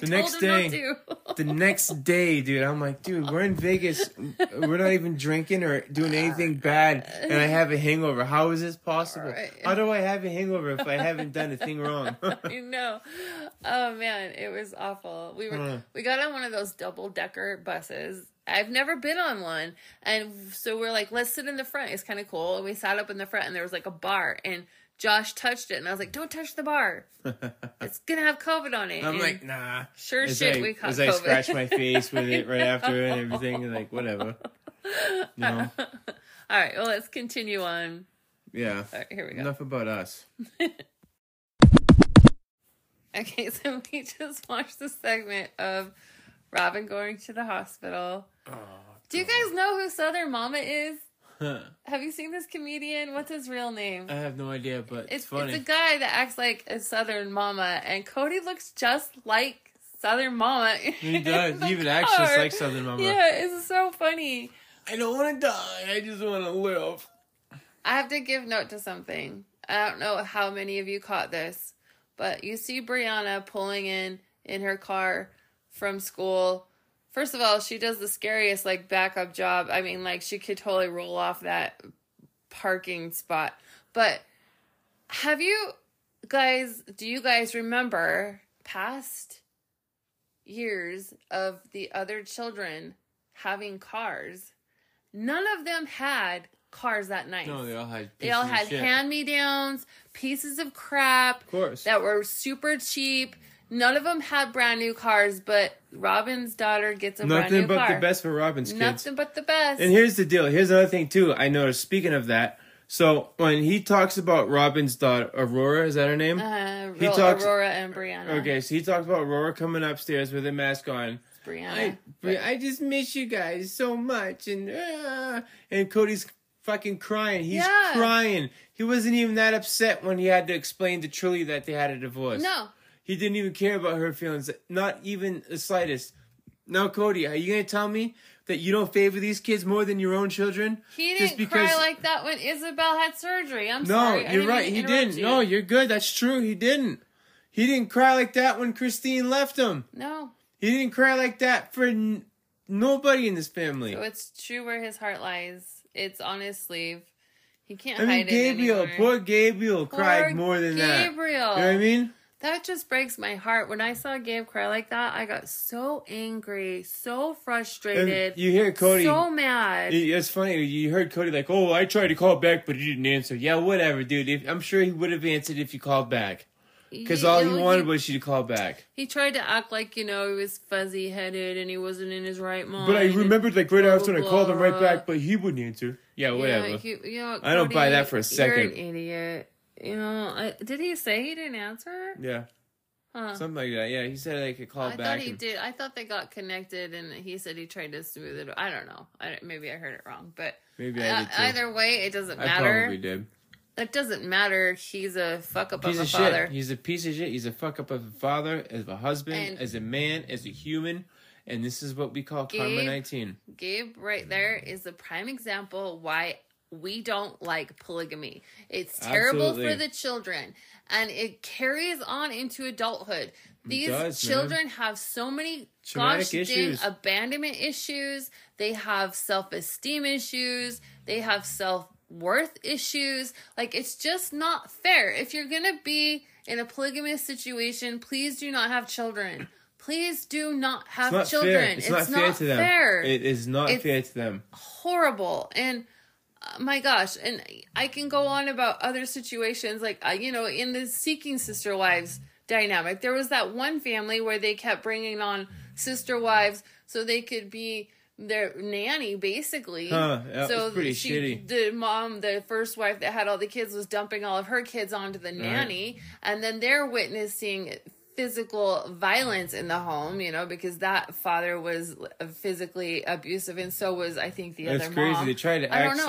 The next day, dude, I'm like, dude, we're in Vegas. We're not even drinking or doing anything bad, and I have a hangover. How is this possible? Right. How do I have a hangover if I haven't done a thing wrong? I know. Oh, man. It was awful. We got on one of those double-decker buses. I've never been on one. And so we're like, let's sit in the front. It's kind of cool. And we sat up in the front, and there was like a bar. And Josh touched it. And I was like, don't touch the bar. It's going to have COVID on it. I'm like, nah. We caught COVID. I scratched my face with it right after it and everything. Like, whatever. No. All right. Well, let's continue on. Yeah. All right, here we go. Enough about us. Okay, so we just watched the segment of Robin going to the hospital. Oh, do you guys know who Southern Mama is? Huh. Have you seen this comedian? What's his real name? I have no idea, but it's funny. It's a guy that acts like a Southern Mama, and Kody looks just like Southern Mama. He does. He even acts just like Southern Mama. Yeah, it's so funny. I don't want to die. I just want to live. I have to give note to something. I don't know how many of you caught this. But you see Brianna pulling in her car from school. First of all, she does the scariest, like, backup job. I mean, like, she could totally roll off that parking spot. But do you guys remember past years of the other children having cars? None of them had cars that night. No, they all had hand-me-downs, pieces of crap, of course, that were super cheap. None of them had brand new cars, but Robin's daughter gets a brand new car. Nothing but the best for Robin's kids. Nothing but the best. And here's the deal. Here's another thing too. I noticed. Speaking of that, so when he talks about Robin's daughter, Aurora, is that her name? Aurora and Brianna. Okay, so he talks about Aurora coming upstairs with a mask on. Brianna. I just miss you guys so much, and Kody's fucking crying. He's crying. He wasn't even that upset when he had to explain to Truely that they had a divorce. No. He didn't even care about her feelings. Not even the slightest. Now, Kody, are you going to tell me that you don't favor these kids more than your own children? He didn't cry like that when Ysabel had surgery. I'm sorry. No, you're right. He didn't. You. No, you're good. That's true. He didn't. He didn't cry like that when Christine left him. No. He didn't cry like that for nobody in this family. So it's true where his heart lies. It's on his sleeve. He can't hide it anymore. Poor Gabriel cried more than that. You know what I mean? That just breaks my heart. When I saw Gabe cry like that, I got so angry, so frustrated. And you hear Kody. So mad. It's funny. You heard Kody like, oh, I tried to call back, but he didn't answer. Yeah, whatever, dude. I'm sure he would have answered if you called back. Because all he wanted was you to call back. He tried to act like, he was fuzzy-headed and he wasn't in his right mind. But I remembered, like, right after I called him right back, but he wouldn't answer. Yeah, whatever. I don't buy that for a second. You're an idiot. Did he say he didn't answer? Yeah. Huh. Something like that. Yeah, he said they could call back. I thought he did. I thought they got connected, and he said he tried to smooth it. I don't know. Maybe I heard it wrong. But maybe I did too. Either way, it doesn't matter. I probably did. That doesn't matter. He's a fuck up of a father. Shit. He's a piece of shit. He's a fuck up of a father, of a husband, and as a man, as a human. And this is what we call Karma 19. Gabe right there is a prime example why we don't like polygamy. It's terrible for the children. And it carries on into adulthood. These children have so many gosh dang abandonment issues. They have self-esteem issues. They have self-worth issues. Like, it's just not fair. If you're going to be in a polygamous situation, please do not have children. Please do not have children. Fair. It's not fair to them. It is not fair to them. Horrible. And my gosh, and I can go on about other situations, like, you know, in the Seeking Sister Wives dynamic, there was that one family where they kept bringing on sister wives so they could be their nanny, basically. So shitty. The mom, the first wife that had all the kids, was dumping all of her kids onto the nanny, and then they're witnessing physical violence in the home, you know, because that father was physically abusive, and so was, I think, the other mom. That's crazy. They tried to act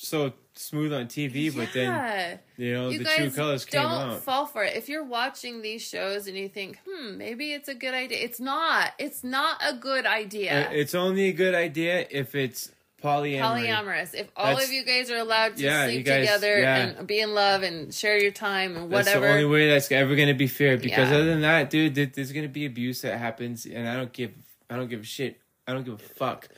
so smooth on TV, but then, you know, the true colors came out. Don't fall for it. If you're watching these shows and you think, maybe it's a good idea. It's not. It's not a good idea. It's only a good idea if it's polyamorous. If all of you guys are allowed to sleep together and be in love and share your time and whatever. That's the only way that's ever going to be fair. Because other than that, dude, there's going to be abuse that happens, and I don't give a shit. I don't give a fuck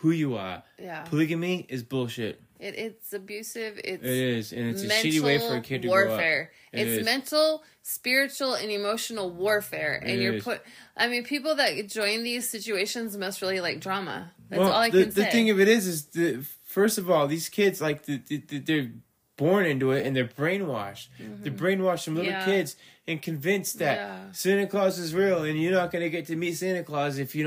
who you are. Yeah. Polygamy is bullshit. It's abusive. It is, and it's a shitty way for a kid to grow up. It's mental, spiritual, and emotional warfare. And I mean, people that join these situations must really like drama. That's all I can say. The thing of it is first of all, these kids, like, they're born into it, and they're brainwashed. Mm-hmm. They're brainwashed from little kids and convinced that Santa Claus is real, and you're not going to get to meet Santa Claus if you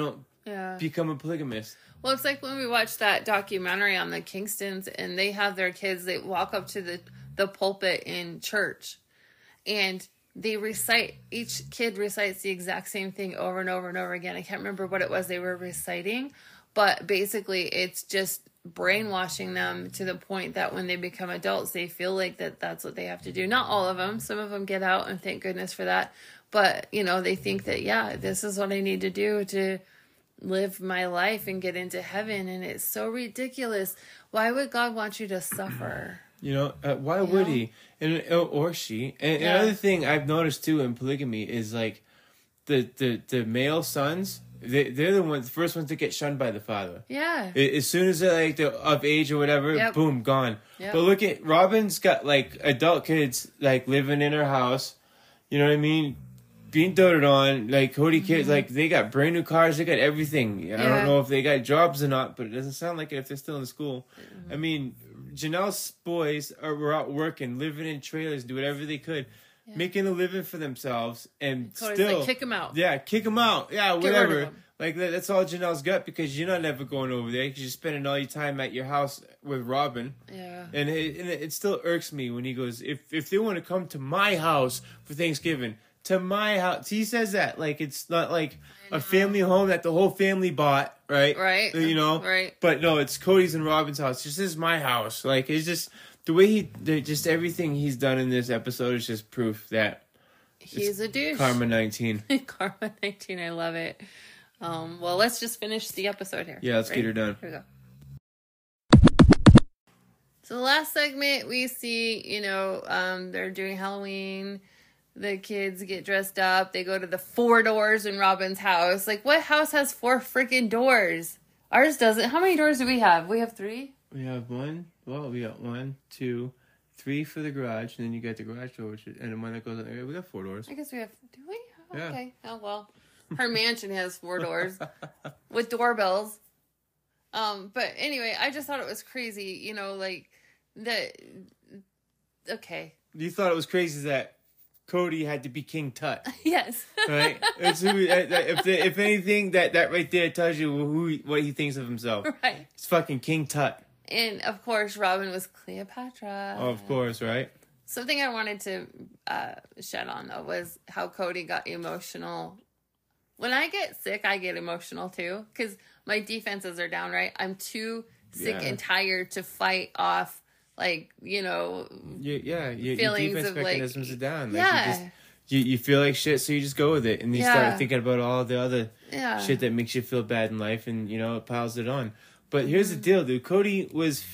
don't become a polygamist. Well, it's like when we watched that documentary on the Kingstons, and they have their kids, they walk up to the pulpit in church, and they recite, each kid recites the exact same thing over and over and over again. I can't remember what it was they were reciting, but basically it's just brainwashing them to the point that when they become adults, they feel like that's what they have to do. Not all of them. Some of them get out, and thank goodness for that. But, you know, they think that, this is what I need to do to live my life and get into heaven, and it's so ridiculous. Why would God want you to suffer? You know, why would he? Or she. And another thing I've noticed too in polygamy is, like, the male sons, they're the first ones to get shunned by the father. Yeah. As soon as they're like of age or whatever, boom, gone. Yep. But look at Robin's got like adult kids like living in her house. You know what I mean? Being doted on, like, Kody kids, like, they got brand new cars, they got everything. I don't know if they got jobs or not, but it doesn't sound like it if they're still in school. Mm-hmm. I mean, Janelle's boys were out working, living in trailers, do whatever they could, making a living for themselves, and Kody's still... like, kick them out. Yeah, kick them out. Yeah, get whatever. Like, that's all Janelle's got, because you're not ever going over there, because you're spending all your time at your house with Robin. Yeah. And it still irks me when he goes, if they want to come to my house for Thanksgiving... to my house. He says that like it's not like a family home that the whole family bought, right? Right. You know? Right. But no, it's Kody's and Robin's house. This is my house. Like, it's just the way just everything he's done in this episode is just proof that he's a douche. Karma 19. Karma 19. I love it. Well, let's just finish the episode here. Yeah, let's get her done. Here we go. So the last segment we see, you know, they're doing Halloween. The kids get dressed up. They go to the 4 doors in Robin's house. Like, what house has 4 freaking doors? Ours doesn't. How many doors do we have? We have 3? We have 1. Well, we got 1, 2, 3 for the garage. And then you got the garage door, and the one that goes on there. We got 4 doors. I guess we have... Do we? Oh, yeah. Okay. Oh, well. Her mansion has 4 doors with doorbells. But anyway, I just thought it was crazy. You know, like... that. Okay. You thought it was crazy that... Kody had to be King Tut. Yes. Right? If anything, that right there tells you what he thinks of himself. Right. It's fucking King Tut. And, of course, Robin was Cleopatra. Oh, of course, right? Something I wanted to shed on, though, was how Kody got emotional. When I get sick, I get emotional, too, because my defenses are down, right? I'm too sick and tired to fight off like, you know, feelings your defense of mechanisms like, are down. Like, yeah. You feel like shit, so you just go with it. And you start thinking about all the other shit that makes you feel bad in life, and, you know, it piles it on. But here's the deal, dude. Kody was...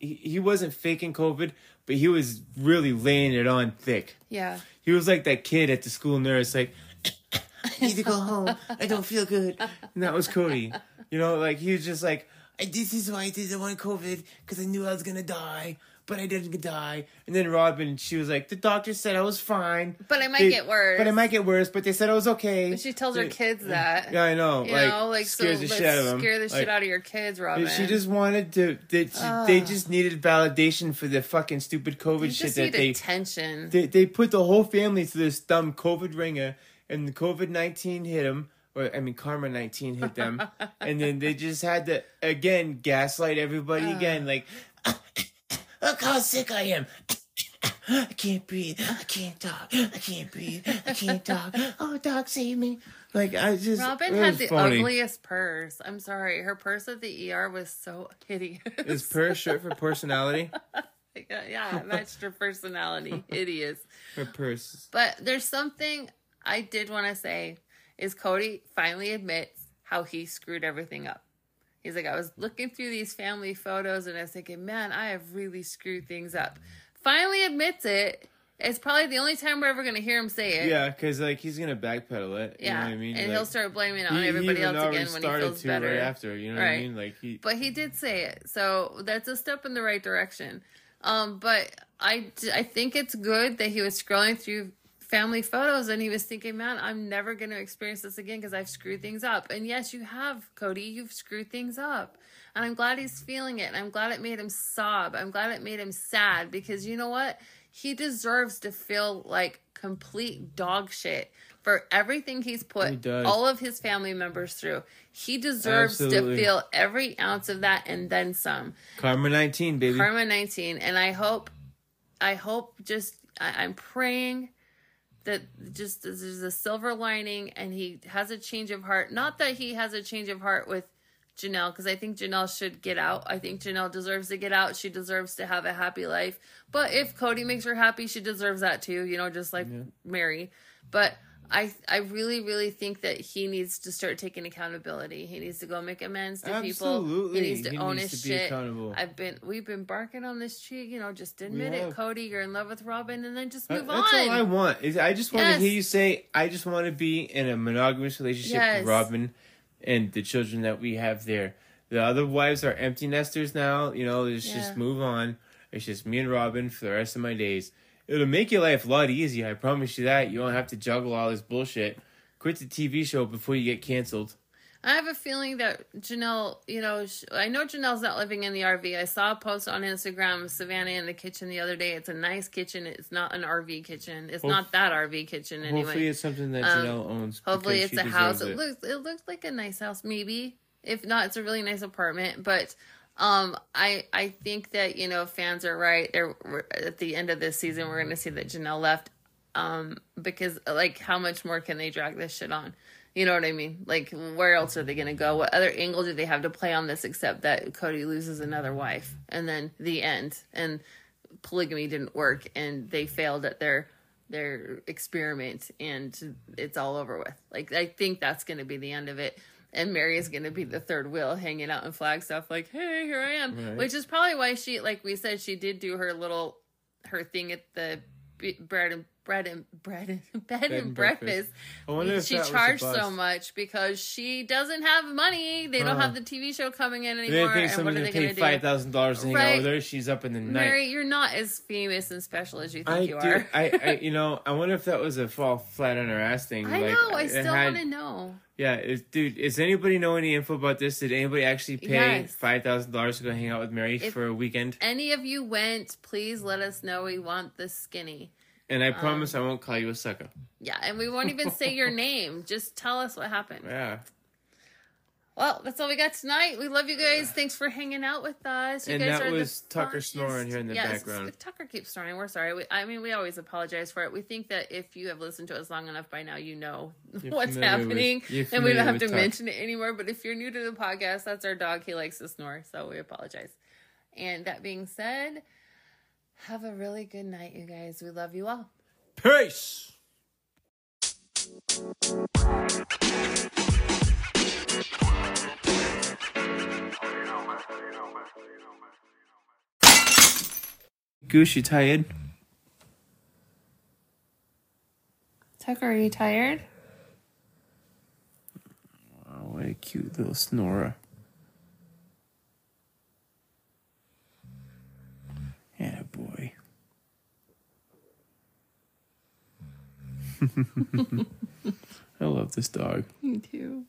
He wasn't faking COVID, but he was really laying it on thick. Yeah. He was like that kid at the school nurse, like, I need to go home. I don't feel good. And that was Kody. You know, like, he was just like, this is why I didn't want COVID, because I knew I was going to die, but I didn't die. And then Robin, she was like, the doctor said I was fine. But I might get worse. But I might get worse, but they said I was okay. But she tells her kids that. Yeah, I know. You know, like, so let's scare the shit out of your kids, Robin. She just wanted to, they just needed validation for the fucking stupid COVID shit that they... attention. They put the whole family through this dumb COVID ringer, and the COVID-19 hit them. Or, I mean, Karma 19 hit them. And then they just had to, again, gaslight everybody again. Like, look how sick I am. I can't breathe. I can't talk. I can't breathe. I can't talk. Oh, Doc, save me. Like, I just... Robin had the ugliest purse. I'm sorry. Her purse at the ER was so hideous. Is purse short for personality? Yeah, it matched her personality. Hideous. Her purse. But there's something I did want to say. Is Kody finally admits how he screwed everything up. He's like, I was looking through these family photos and I was thinking, man, I have really screwed things up. Finally admits it. It's probably the only time we're ever going to hear him say it. Yeah, because like, he's going to backpedal it. You know what I mean? And like, he'll start blaming it on everybody else again when he feels better. Right after, you know what I mean? Like but he did say it. So that's a step in the right direction. But I think it's good that he was scrolling through family photos and he was thinking, man, I'm never going to experience this again because I've screwed things up. And yes, you have, Kody. You've screwed things up. And I'm glad he's feeling it. And I'm glad it made him sob. I'm glad it made him sad because you know what? He deserves to feel like complete dog shit for everything he's put all of his family members through. He deserves to feel every ounce of that and then some. Karma 19, baby. Karma 19. And I'm praying that just there's a silver lining and he has a change of heart. Not that he has a change of heart with Janelle, because I think Janelle should get out. I think Janelle deserves to get out. She deserves to have a happy life. But if Kody makes her happy, she deserves that too, you know, just like Meri. But I really, really think that he needs to start taking accountability. He needs to go make amends to people. He needs to own his shit. We've been barking on this tree, you know, just admit it, Kody, you're in love with Robin, and then just move on. That's all I want. I just want to hear you say, I just want to be in a monogamous relationship with Robin and the children that we have there. The other wives are empty nesters now, you know, let's just move on. It's just me and Robin for the rest of my days. It'll make your life a lot easier. I promise you that. You don't have to juggle all this bullshit. Quit the TV show before you get canceled. I have a feeling that Janelle, you know, I know Janelle's not living in the RV. I saw a post on Instagram of Savannah in the kitchen the other day. It's a nice kitchen. It's not an RV kitchen. It's not that RV kitchen anyway. Hopefully it's something that Janelle owns. Hopefully it's a house. It looks like a nice house, maybe. If not, it's a really nice apartment. But... I think that, you know, fans are right. At the end of this season, we're going to see that Janelle left, because like, how much more can they drag this shit on? You know what I mean? Like, where else are they going to go? What other angle do they have to play on this except that Kody loses another wife and then the end, and polygamy didn't work and they failed at their experiment and it's all over with. Like, I think that's going to be the end of it. And Meri is going to be the third wheel hanging out in Flagstaff like, hey, here I am. Right. Which is probably why she, like we said, she did do her thing at the bed and breakfast. I wonder if she charged so much because she doesn't have money. They don't have the TV show coming in anymore. They think, and what are they going to do? $5,000 to hang out with her. She's up in the night. Meri, you're not as famous and special as you think you are. I wonder if that was a fall flat on her ass thing. I know. I still want to know. Yeah, dude, does anybody know any info about this? Did anybody actually pay $5,000 to go hang out with Meri for a weekend? Any of you went, please let us know. We want the skinny. And I promise I won't call you a sucker. Yeah, and we won't even say your name. Just tell us what happened. Yeah. Well, that's all we got tonight. We love you guys. Thanks for hanging out with us. You guys are the best. Tucker snoring here in the background. Tucker keeps snoring. We're sorry. We always apologize for it. We think that if you have listened to us long enough by now, you know what's happening. And we don't have to mention it anymore. But if you're new to the podcast, that's our dog. He likes to snore. So we apologize. And that being said... Have a really good night, you guys. We love you all. Peace! Goose, you tired? Tucker, are you tired? Oh, what a cute little snorer. Yeah, boy. I love this dog. Me too.